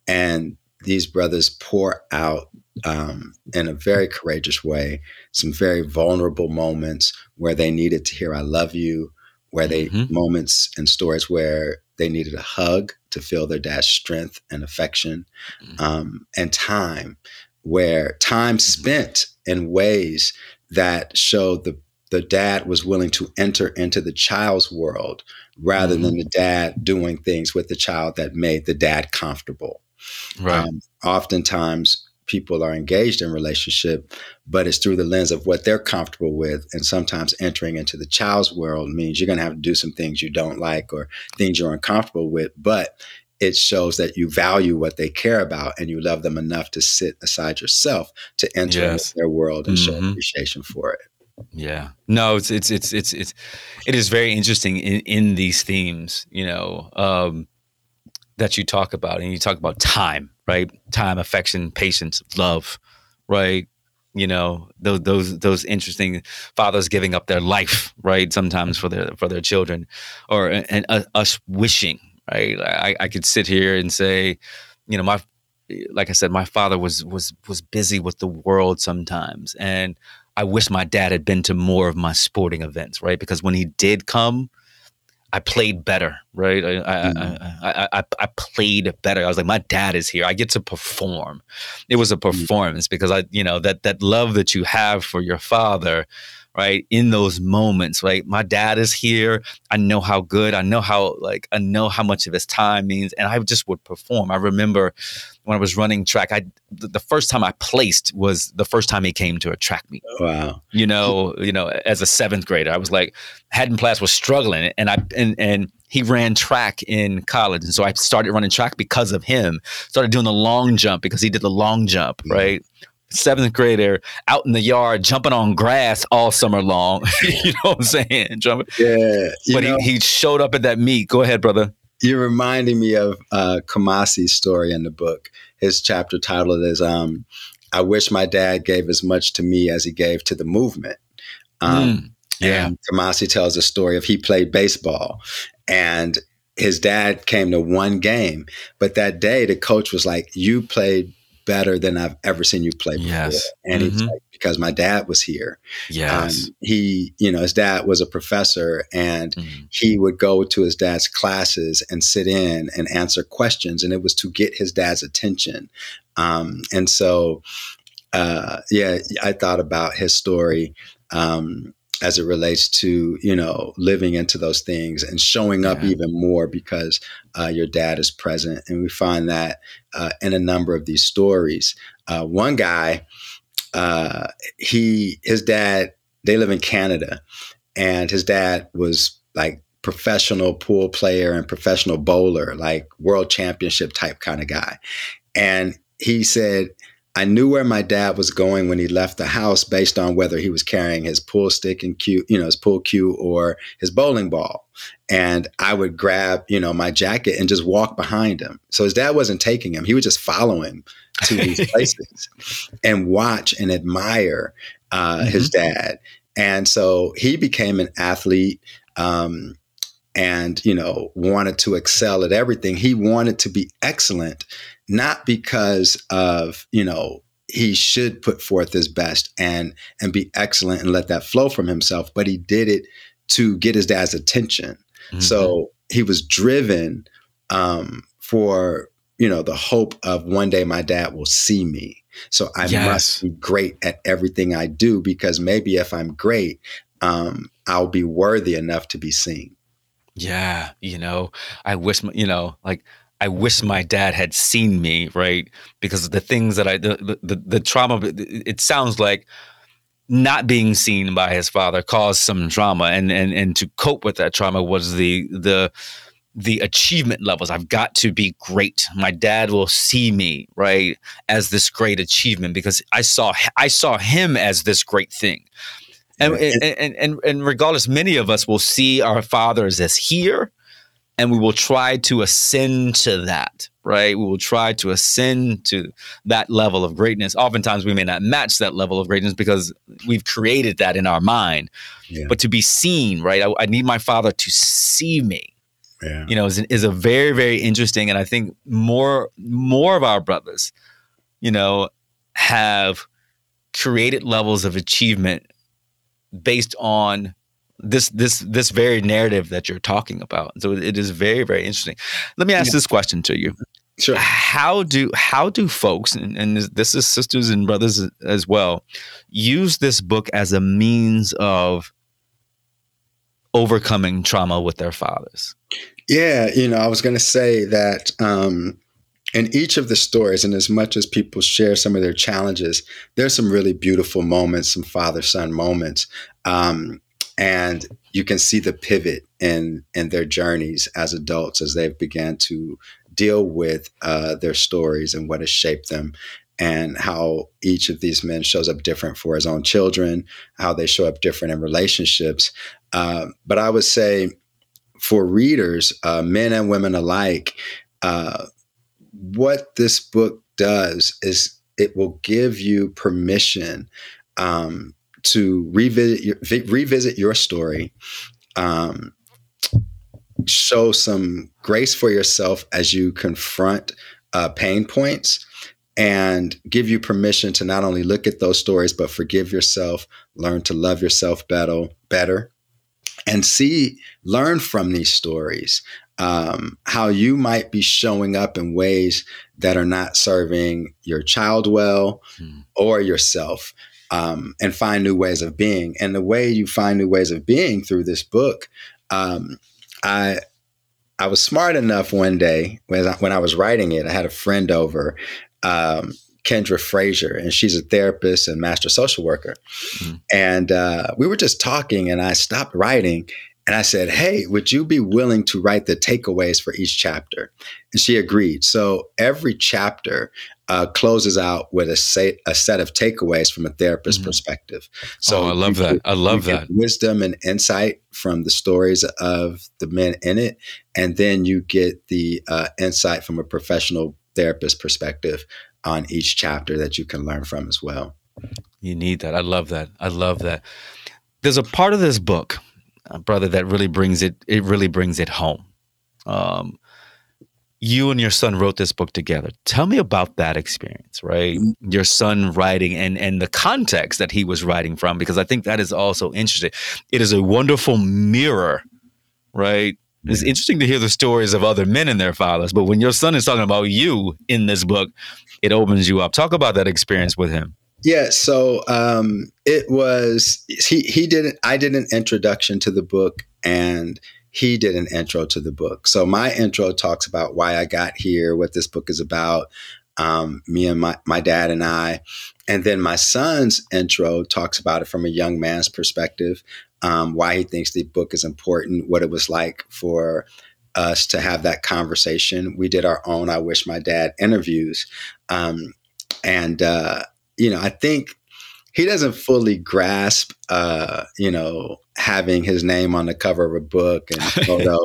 And these brothers pour out um, in a very courageous way, some very vulnerable moments where they needed to hear, I love you, where they mm-hmm. moments and stories where they needed a hug to feel their dad's strength and affection, mm-hmm. um, and time where time mm-hmm. spent in ways that showed the the dad was willing to enter into the child's world rather mm-hmm. than the dad doing things with the child that made the dad comfortable. Right. Um, oftentimes people are engaged in relationship, but it's through the lens of what they're comfortable with. And sometimes entering into the child's world means you're going to have to do some things you don't like or things you're uncomfortable with, but it shows that you value what they care about and you love them enough to sit aside yourself to enter yes. into their world and mm-hmm. show appreciation for it. Yeah, no, it's, it's, it's, it's, it's, it is very interesting in, in these themes, you know, um, that you talk about, and you talk about time, right? Time, affection, patience, love, right? You know, those, those, those interesting fathers giving up their life, right? Sometimes for their, for their children, or, and uh, us wishing, right? I, I could sit here and say, you know, my, like I said, my father was, was, was busy with the world sometimes. And I wish my dad had been to more of my sporting events, right? Because when he did come, I played better, right? I I, mm-hmm. I, I, I, I played better. I was like, my dad is here. I get to perform. It was a performance mm-hmm. because I, you know, that that love that you have for your father, right? In those moments, right? My dad is here. I know how good. I know how like I know how much of his time means, and I just would perform. I remember when I was running track, I the first time I placed was the first time he came to a track meet. Wow. You know, you know, as a seventh grader, I was like, hadn't placed, was struggling. And I and, and he ran track in college. And so I started running track because of him. Started doing the long jump because he did the long jump, right? Mm-hmm. Seventh grader out in the yard jumping on grass all summer long. You know what I'm saying? Jumping. Yeah. But know, he, he showed up at that meet. Go ahead, brother. You're reminding me of uh, Kamasi's story in the book. His chapter title is, um, I Wish My Dad Gave As Much to Me As He Gave to the Movement. Um, mm, yeah. And Kamasi tells a story of he played baseball and his dad came to one game. But that day, the coach was like, you played better than I've ever seen you play before. Yes. And mm-hmm. he's like, because my dad was here. Yes. Um, he, you know, his dad was a professor and mm-hmm. he would go to his dad's classes and sit in and answer questions. And it was to get his dad's attention. Um, and so, uh, yeah, I thought about his story um, as it relates to, you know, living into those things and showing up yeah. even more because uh, your dad is present. And we find that uh, in a number of these stories. Uh, one guy, Uh, he, his dad, they live in Canada, and his dad was like professional pool player and professional bowler, like world championship type kind of guy. And he said, I knew where my dad was going when he left the house based on whether he was carrying his pool stick and cue, you know, his pool cue or his bowling ball. And I would grab, you know, my jacket and just walk behind him. So his dad wasn't taking him. He would just follow him to these places and watch and admire uh, mm-hmm. his dad. And so he became an athlete um, and, you know, wanted to excel at everything. He wanted to be excellent, not because of, you know, he should put forth his best and and be excellent and let that flow from himself, but he did it to get his dad's attention. Mm-hmm. So he was driven um, for, you know, the hope of one day my dad will see me. So I yes. must be great at everything I do, because maybe if I'm great, um, I'll be worthy enough to be seen. Yeah. You know, I wish, my, you know, like, I wish my dad had seen me, right? Because of the things that I, the, the, the trauma, it sounds like not being seen by his father caused some trauma, and and and to cope with that trauma was the the the achievement levels. I've got to be great. My dad will see me, right, as this great achievement, because I saw I saw him as this great thing. And and and, and, and regardless, many of us will see our fathers as here And we will try to ascend to that, right? We will try to ascend to that level of greatness. Oftentimes we may not match that level of greatness because we've created that in our mind. Yeah. But to be seen, right? I, I need my father to see me. Yeah. You know, is, is a very, very interesting. And I think more, more of our brothers, you know, have created levels of achievement based on This this this very narrative that you're talking about. So it is very, very interesting. Let me ask yeah. this question to you. Sure. How do how do folks, and, and this is sisters and brothers as well, use this book as a means of overcoming trauma with their fathers? Yeah, you know, I was going to say that um, in each of the stories, and as much as people share some of their challenges, there's some really beautiful moments, some father-son moments. Um And you can see the pivot in, in their journeys as adults as they've began to deal with uh, their stories and what has shaped them, and how each of these men shows up different for his own children, how they show up different in relationships. Uh, but I would say for readers, uh, men and women alike, uh, what this book does is it will give you permission um to revisit your, revisit your story, um, show some grace for yourself as you confront uh, pain points, and give you permission to not only look at those stories, but forgive yourself, learn to love yourself better, better, and see, learn from these stories, um, how you might be showing up in ways that are not serving your child well mm. or yourself. Um, and find new ways of being. And the way you find new ways of being through this book, um, I I was smart enough one day when I, when I was writing it, I had a friend over, um, Kendra Frazier, and she's a therapist and master social worker. Mm-hmm. And uh, we were just talking, and I stopped writing, and I said, hey, would you be willing to write the takeaways for each chapter? And she agreed. So every chapter Uh, closes out with a, say, a set of takeaways from a therapist mm-hmm. perspective. So oh, I love you, that. I love that. Wisdom and insight from the stories of the men in it. And then you get the uh, insight from a professional therapist perspective on each chapter that you can learn from as well. You need that. I love that. I love that. There's a part of this book, uh, brother, that really brings it, it really brings it home. Um, You and your son wrote this book together. Tell me about that experience, right? Your son writing and, and the context that he was writing from, because I think that is also interesting. It is a wonderful mirror, right? It's interesting to hear the stories of other men and their fathers, but when your son is talking about you in this book, it opens you up. Talk about that experience with him. Yeah, so um, it was, he, he didn't, I did an introduction to the book, and he did an intro to the book. So my intro talks about why I got here, what this book is about, um, me and my, my dad and I. And then my son's intro talks about it from a young man's perspective, um, why he thinks the book is important, what it was like for us to have that conversation. We did our own I Wish My Dad interviews. Um, and, uh, you know, I think he doesn't fully grasp, uh, you know, having his name on the cover of a book and a photo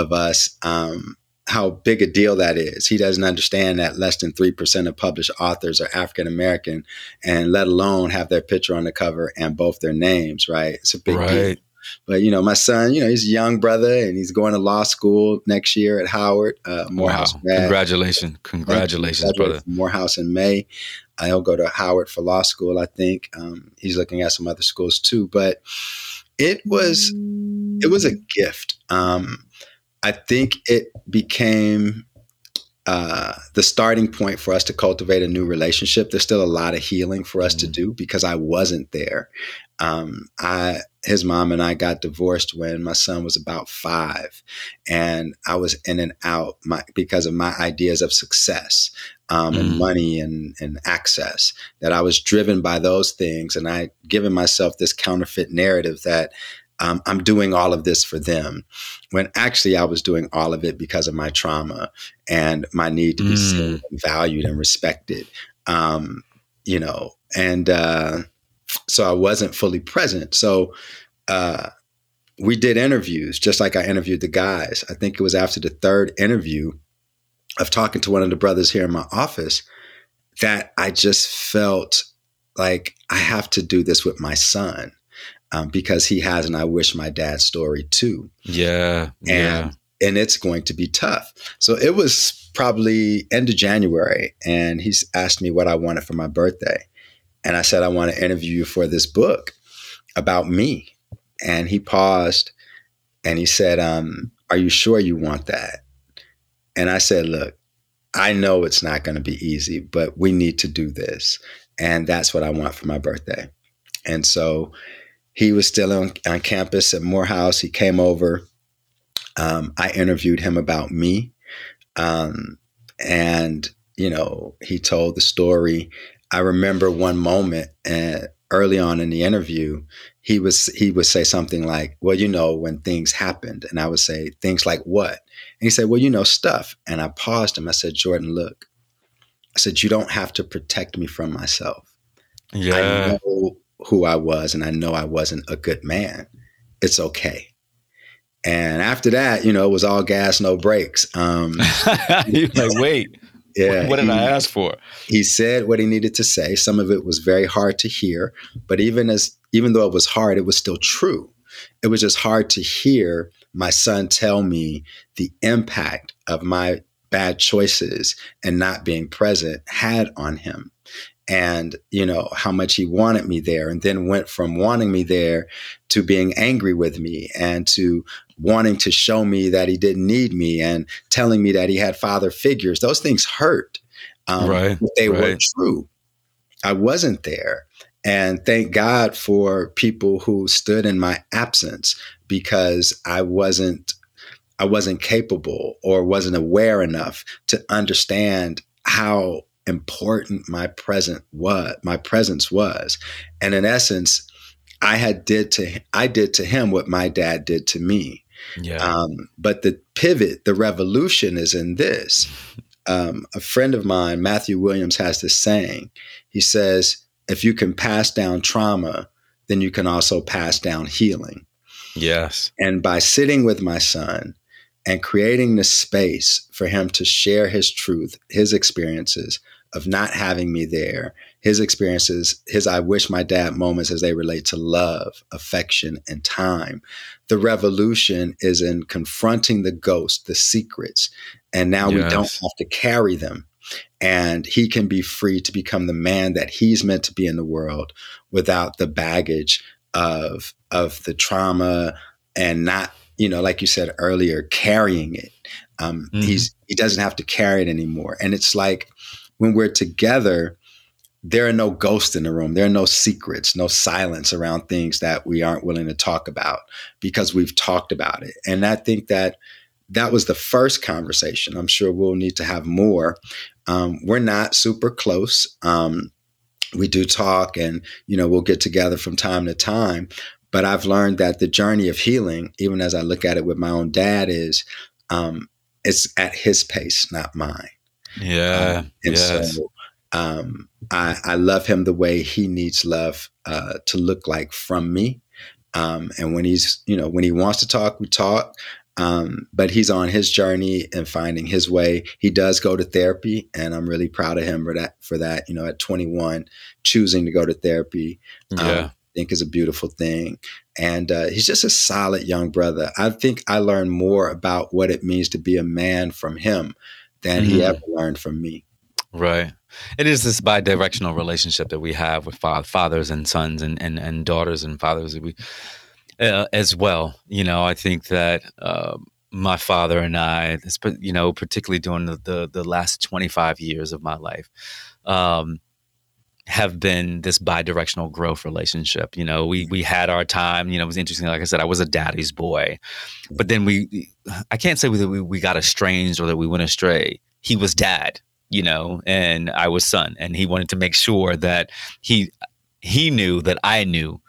of us, um, how big a deal that is. He doesn't understand that less than three percent of published authors are African-American, and let alone have their picture on the cover and both their names, right? It's a big right. deal. But, you know, my son, you know, he's a young brother, and he's going to law school next year at Howard. Uh, Morehouse. Wow. Congratulations. Congratulations, brother. Morehouse in May. I'll go to Howard for law school, I think. Um, he's looking at some other schools too. But it was it was a gift. Um, I think it became uh, the starting point for us to cultivate a new relationship. There's still a lot of healing for us mm-hmm. to do because I wasn't there. Um, I his mom and I got divorced when my son was about five, and I was in and out my, because of my ideas of success um, mm. and money and, and access, that I was driven by those things. And I given myself this counterfeit narrative that um, I'm doing all of this for them, when actually I was doing all of it because of my trauma and my need to be mm. seen and valued and respected, um, you know, and, uh, so I wasn't fully present. So uh, we did interviews, just like I interviewed the guys. I think it was after the third interview of talking to one of the brothers here in my office that I just felt like I have to do this with my son, um, because he has an I Wish My Dad story too. Yeah. And, yeah. and it's going to be tough. So it was probably end of January, and he's asked me what I wanted for my birthday. And I said, I want to interview you for this book about me. And he paused and he said, um, are you sure you want that? And I said, look, I know it's not going to be easy, but we need to do this. And that's what I want for my birthday. And so he was still on, on campus at Morehouse. He came over. Um, I interviewed him about me. Um, and, you know, he told the story. I remember one moment uh, early on in the interview, he was he would say something like, well, you know, when things happened. And I would say, things like what? And he said, well, you know, stuff. And I paused him. I said, Jordan, look, I said, you don't have to protect me from myself. Yeah. I know who I was, and I know I wasn't a good man. It's okay. And after that, you know, it was all gas, no brakes. Um, he was like, wait. Yeah, what did he, I ask for? He said what he needed to say. Some of it was very hard to hear, but even as even though it was hard, it was still true. It was just hard to hear my son tell me the impact of my bad choices and not being present had on him, and you know how much he wanted me there, and then went from wanting me there to being angry with me and to wanting to show me that he didn't need me and telling me that he had father figures. Those things hurt. Um, right, they right. were true. I wasn't there. And thank God for people who stood in my absence, because I wasn't, I wasn't capable or wasn't aware enough to understand how important my present was, my presence was. And in essence, I had did to, I did to him what my dad did to me. Yeah. Um, but the pivot, the revolution is in this. Um, a friend of mine, Matthew Williams, has this saying. He says, if you can pass down trauma, then you can also pass down healing. Yes. And by sitting with my son and creating the space for him to share his truth, his experiences of not having me there, his experiences, his I Wish My Dad moments as they relate to love, affection, and time. The revolution is in confronting the ghost, the secrets, and now yes. we don't have to carry them. And he can be free to become the man that he's meant to be in the world without the baggage of, of the trauma and not, you know, like you said earlier, carrying it. Um, mm-hmm. he's, he doesn't have to carry it anymore. And it's like when we're together, there are no ghosts in the room. There are no secrets, no silence around things that we aren't willing to talk about because we've talked about it. And I think that that was the first conversation. I'm sure we'll need to have more. Um, we're not super close. Um, we do talk and, you know, we'll get together from time to time. But I've learned that the journey of healing, even as I look at it with my own dad, is um, it's at his pace, not mine. Yeah. Um, and yes. so, Um, I, I love him the way he needs love uh, to look like from me. Um, and when he's, you know, when he wants to talk, we talk. Um, but he's on his journey and finding his way. He does go to therapy, and I'm really proud of him for that. For that, you know, at twenty-one, choosing to go to therapy, um, yeah. I think is a beautiful thing. And uh, he's just a solid young brother. I think I learned more about what it means to be a man from him than mm-hmm. he ever learned from me. Right. It is this bi-directional relationship that we have with fa- fathers and sons and, and, and daughters and fathers that we, uh, as well. You know, I think that uh, my father and I, you know, particularly during the, the, the last twenty-five years of my life, um, have been this bi-directional growth relationship. You know, we we had our time. You know, it was interesting. Like I said, I was a daddy's boy. But then we, I can't say that we, we got estranged or that we went astray. He was dad. You know, and I was son, and he wanted to make sure that he he knew that I knew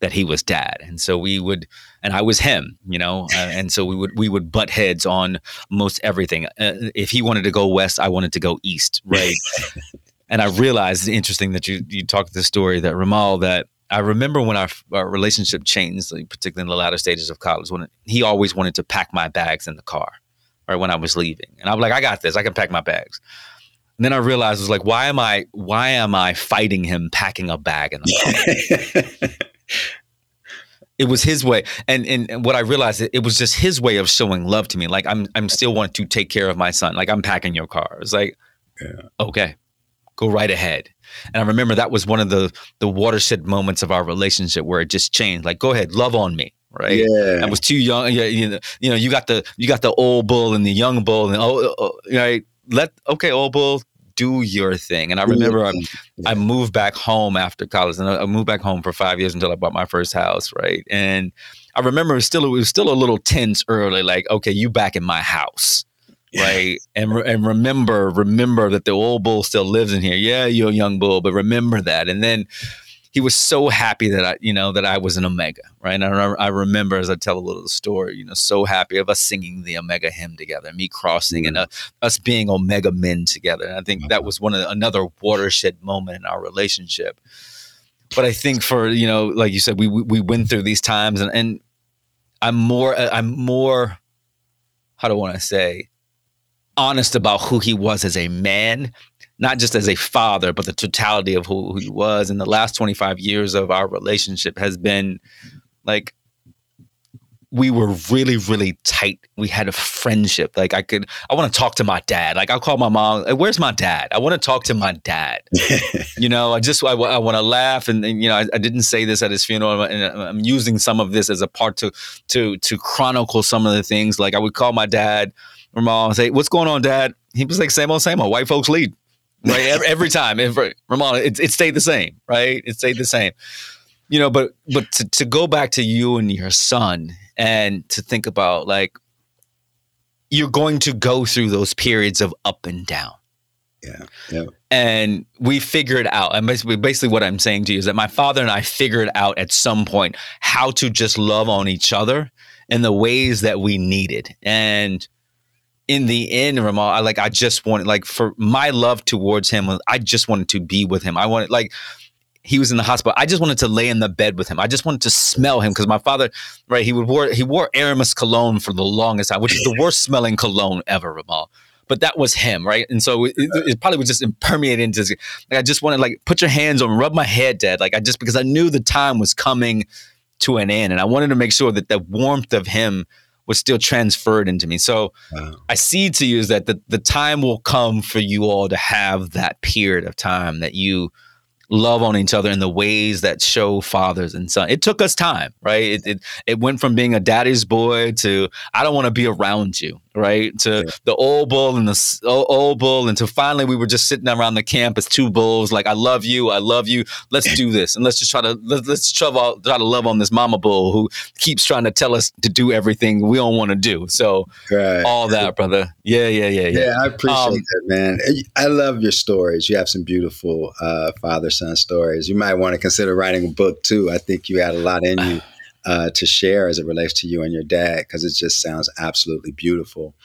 that he was dad, and so we would, and I was him, you know, uh, and so we would we would butt heads on most everything. Uh, if he wanted to go west, I wanted to go east, right? And I realized it's interesting that you you talked this story that Romal that I remember when our, our relationship changed, like particularly in the latter stages of college, when he always wanted to pack my bags in the car, right, when I was leaving. And I'm like, I got this. I can pack my bags. And then I realized, I was like, why am I, why am I fighting him packing a bag in the car? It was his way. And, and and what I realized, it was just his way of showing love to me. Like, I'm I'm still wanting to take care of my son. Like, I'm packing your car. It's like, yeah. Okay, go right ahead. And I remember that was one of the the watershed moments of our relationship where it just changed. Like, go ahead, love on me, right? Yeah. I was too young. You, you know, you know, you got the you got the old bull and the young bull, and oh, oh right, let okay, old bull, do your thing. And I remember I, I moved back home after college, and I moved back home for five years until I bought my first house, right? And I remember it was still it was still a little tense early, like, okay, you back in my house. Right. And re- and remember, remember that the old bull still lives in here. Yeah, you're a young bull, but remember that. And then he was so happy that I, you know, that I was an Omega, right? And I, re- I remember, as I tell a little story, you know, so happy of us singing the Omega hymn together, me crossing and uh, us being Omega men together. And I think that was one of the, another watershed moment in our relationship. But I think for, you know, like you said, we we, we went through these times, and, and I'm more, I'm more, how do I want to say? honest about who he was as a man, not just as a father, but the totality of who, who he was. And the last twenty-five years of our relationship has been like, we were really, really tight. We had a friendship. Like, I could, I want to talk to my dad. Like, I'll call my mom. Hey, where's my dad? I want to talk to my dad. You know, I just, I, I want to laugh. And, and you know, I, I didn't say this at his funeral. And I'm using some of this as a part to, to, to chronicle some of the things. Like, I would call my dad, Romal, and say, what's going on, Dad? He was like, same old, same old. White folks lead, right? every, every time. Every, Romal, it, it stayed the same, right? It stayed the same. You know, but but to, to go back to you and your son, and to think about, like, you're going to go through those periods of up and down. Yeah, yeah. And we figured out, and basically, basically what I'm saying to you is that my father and I figured out at some point how to just love on each other in the ways that we needed. And in the end, Romal, I like, I just wanted, like, for my love towards him, I just wanted to be with him. I wanted, like, he was in the hospital. I just wanted to lay in the bed with him. I just wanted to smell him, because my father, right, he would wore, he wore Aramis cologne for the longest time, which is the worst smelling cologne ever, Romal. But that was him, right? And so it, it probably was just permeate into this. Like, I just wanted, like, put your hands on, rub my head, Dad. Like, I just, because I knew the time was coming to an end, and I wanted to make sure that the warmth of him was still transferred into me. So wow. I see to you is that the, the time will come for you all to have that period of time that you love on each other in the ways that show fathers and sons. It took us time, right? It it, it went from being a daddy's boy to I don't want to be around you, right? To yeah. the old bull and the old bull, and to finally we were just sitting around the camp as two bulls, like I love you, I love you. Let's do this, and let's just try to let's, let's try to love on this mama bull who keeps trying to tell us to do everything we don't want to do. So right. all that, brother. Yeah, yeah, yeah, yeah. Yeah, I appreciate um, that, man. I love your stories. You have some beautiful uh, father-son stories. You might want to consider writing a book too. I think you had a lot in you uh, to share as it relates to you and your dad, because it just sounds absolutely beautiful.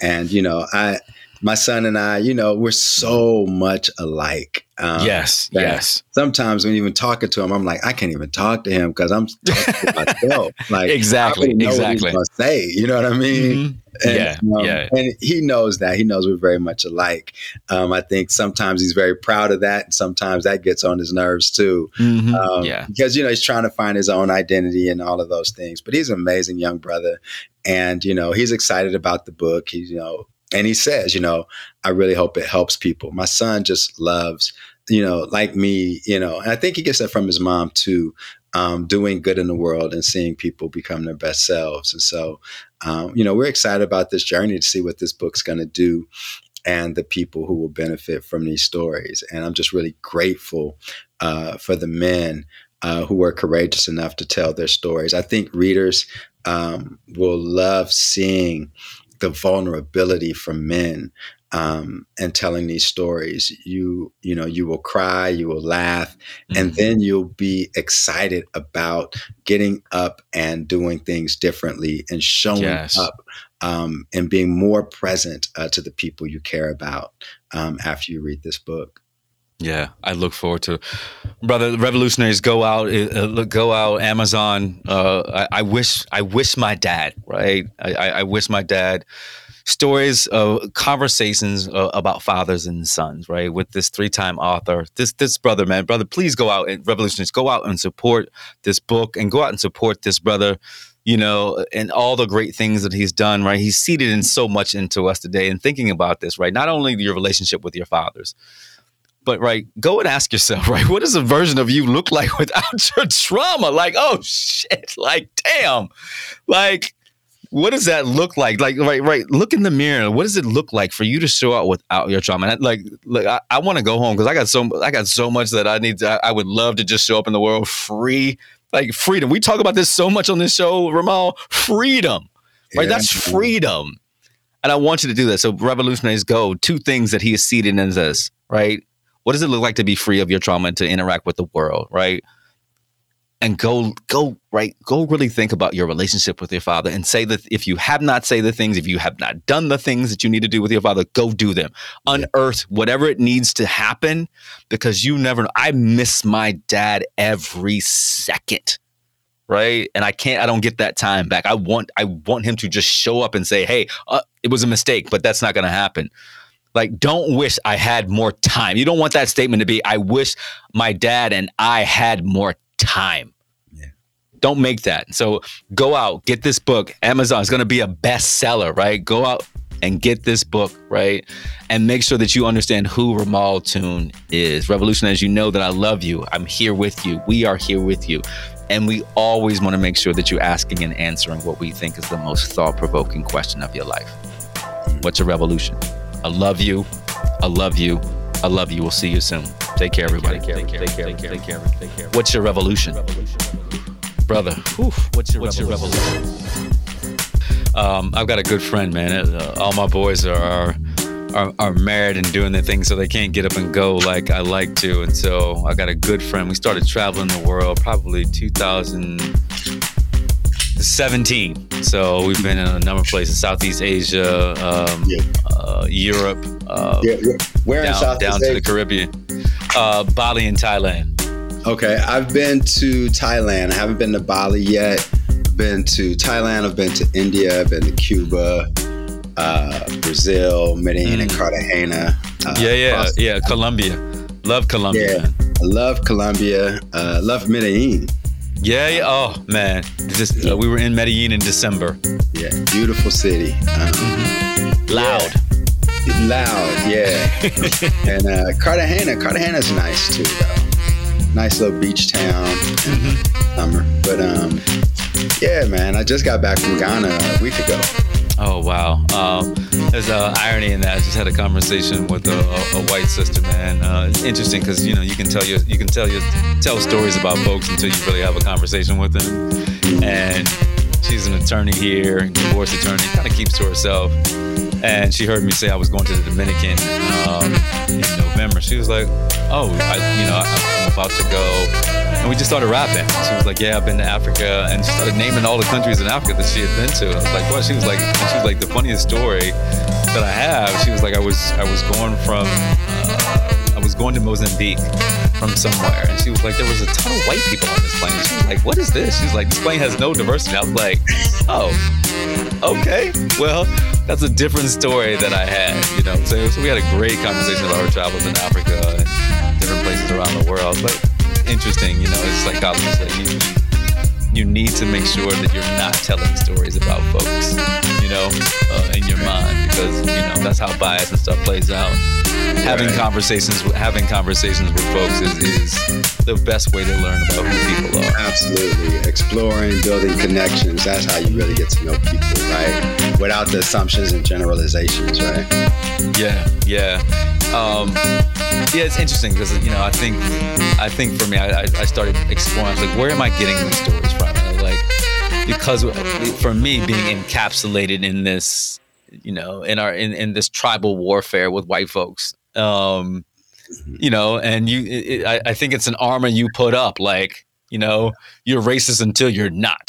And you know, I, my son and I, you know, we're so much alike. Um, yes, yes. Sometimes when even talking to him, I'm like, I can't even talk to him because I'm talking to myself. Like exactly, I know exactly. What he's gonna say, you know what I mean? Mm-hmm. And, yeah, um, yeah, and he knows that. He knows we're very much alike. Um, I think sometimes he's very proud of that, and sometimes that gets on his nerves too. Mm-hmm. Um, yeah. Because you know he's trying to find his own identity and all of those things. But he's an amazing young brother, and you know he's excited about the book. He's you know. And he says, you know, I really hope it helps people. My son just loves, you know, like me, you know, and I think he gets that from his mom too, um, doing good in the world and seeing people become their best selves. And so, um, you know, we're excited about this journey to see what this book's going to do and the people who will benefit from these stories. And I'm just really grateful uh, for the men uh, who were courageous enough to tell their stories. I think readers um, will love seeing the vulnerability from men um, and telling these stories. You, you know, you will cry, you will laugh, mm-hmm. and then you'll be excited about getting up and doing things differently and showing yes. up um, and being more present uh, to the people you care about um, after you read this book. Yeah, I look forward to it. Brother, revolutionaries, go out, uh, go out, Amazon. Uh, I, I wish, I wish my dad, right? I, I, I wish my dad. Stories of conversations uh, about fathers and sons, right? With this three-time author, this this brother, man, brother, please go out and revolutionaries, go out and support this book and go out and support this brother. You know, and all the great things that he's done, right? He's seeded in so much into us today and thinking about this, right? Not only your relationship with your fathers, but right, go and ask yourself, right? What does a version of you look like without your trauma? Like, oh shit, like, damn. Like, what does that look like? Like, right, right. Look in the mirror. What does it look like for you to show up without your trauma? And I, like, like I, I want to go home because I got so I got so much that I need to, I, I would love to just show up in the world free. Like freedom. We talk about this so much on this show, Romal. Freedom. Right? Yeah. That's freedom. And I want you to do that. So revolutionaries, go. Two things that he is seeded in this, right? What does it look like to be free of your trauma and to interact with the world, right? And go, go, right? Go really think about your relationship with your father and say that if you have not say the things, if you have not done the things that you need to do with your father, go do them. Yeah. Unearth whatever it needs to happen because you never know. I miss my dad every second, right? And I can't, I don't get that time back. I want, I want him to just show up and say, hey, uh, it was a mistake, but that's not going to happen. Like, don't wish I had more time. You don't want that statement to be, I wish my dad and I had more time. Time. Yeah. Don't make that. So go out, get this book. Amazon is going to be a bestseller, right? Go out and get this book, right? And make sure that you understand who Romal Tune is. Revolutionaries, you know that I love you. I'm here with you. We are here with you. And we always want to make sure that you're asking and answering what we think is the most thought-provoking question of your life. What's your revolution? I love you. I love you. I love you. We'll see you soon. Take care, everybody. Take care. Take care. Take care. Take care. Take care. What's your revolution, revolution, revolution. Brother? Oof. What's your What's revolution? Your revolution? Um, I've got a good friend, man. Uh, all my boys are, are are married and doing their thing, so they can't get up and go like I like to. And so I got a good friend. We started traveling the world probably two thousand seventeen. So we've been in a number of places: Southeast Asia, um, yeah. uh, Europe. Uh, yeah, yeah. Where down, in Southeast down Asia? To the Caribbean, uh, Bali and Thailand. Okay, I've been to Thailand. I haven't been to Bali yet. I've been to Thailand. I've been to India. I've been to Cuba, uh, Brazil, Medellin, mm. and Cartagena. Uh, yeah, yeah, Boston. yeah. Colombia. Love Colombia. Yeah, I love Colombia. Uh, love Medellin. Yeah, yeah. Oh, man. Just, uh, we were in Medellin in December. Yeah, beautiful city. Um, mm-hmm. Loud. Yeah. Loud, yeah. And uh, Cartagena. Cartagena's nice, too, though. Nice little beach town. Mm-hmm. Summer. But, um, yeah, man, I just got back from Ghana a week ago. Oh, wow. Um, there's uh, irony in that. I just had a conversation with a, a, a white sister, man. Uh, it's interesting because, you know, you can tell your, you can tell your, tell stories about folks until you really have a conversation with them. And she's an attorney here, divorce attorney, kind of keeps to herself. And she heard me say I was going to the Dominican um, in November. She was like, oh, I, you know, I, I'm about to go. And we just started rapping. She was like, yeah, I've been to Africa. And she started naming all the countries in Africa that she had been to. And I was like, well, she was like, and she was like, the funniest story that I have. She was like, I was I was going from, uh, I was going to Mozambique from somewhere. And she was like, there was a ton of white people on this plane. And she was like, what is this? She was like, this plane has no diversity. I was like, oh, okay. Well, that's a different story that I had, you know. So, so we had a great conversation about our travels in Africa and different places around the world. But interesting, you know, it's like obviously you, you need to make sure that you're not telling stories about folks, you know, uh, in your mind, because you know that's how bias and stuff plays out. Having right. conversations with having conversations with folks is, is the best way to learn about who people are. Absolutely, exploring, building connections. That's how you really get to know people, right? Without the assumptions and generalizations, right? Yeah, yeah. Um, yeah, it's interesting because, you know, I think I think for me, I, I started exploring. I was like, where am I getting these stories from? Like, because for me, being encapsulated in this, you know, in our in, in this tribal warfare with white folks, um, you know, and you, it, I, I think it's an armor you put up. Like, you know, you're racist until you're not.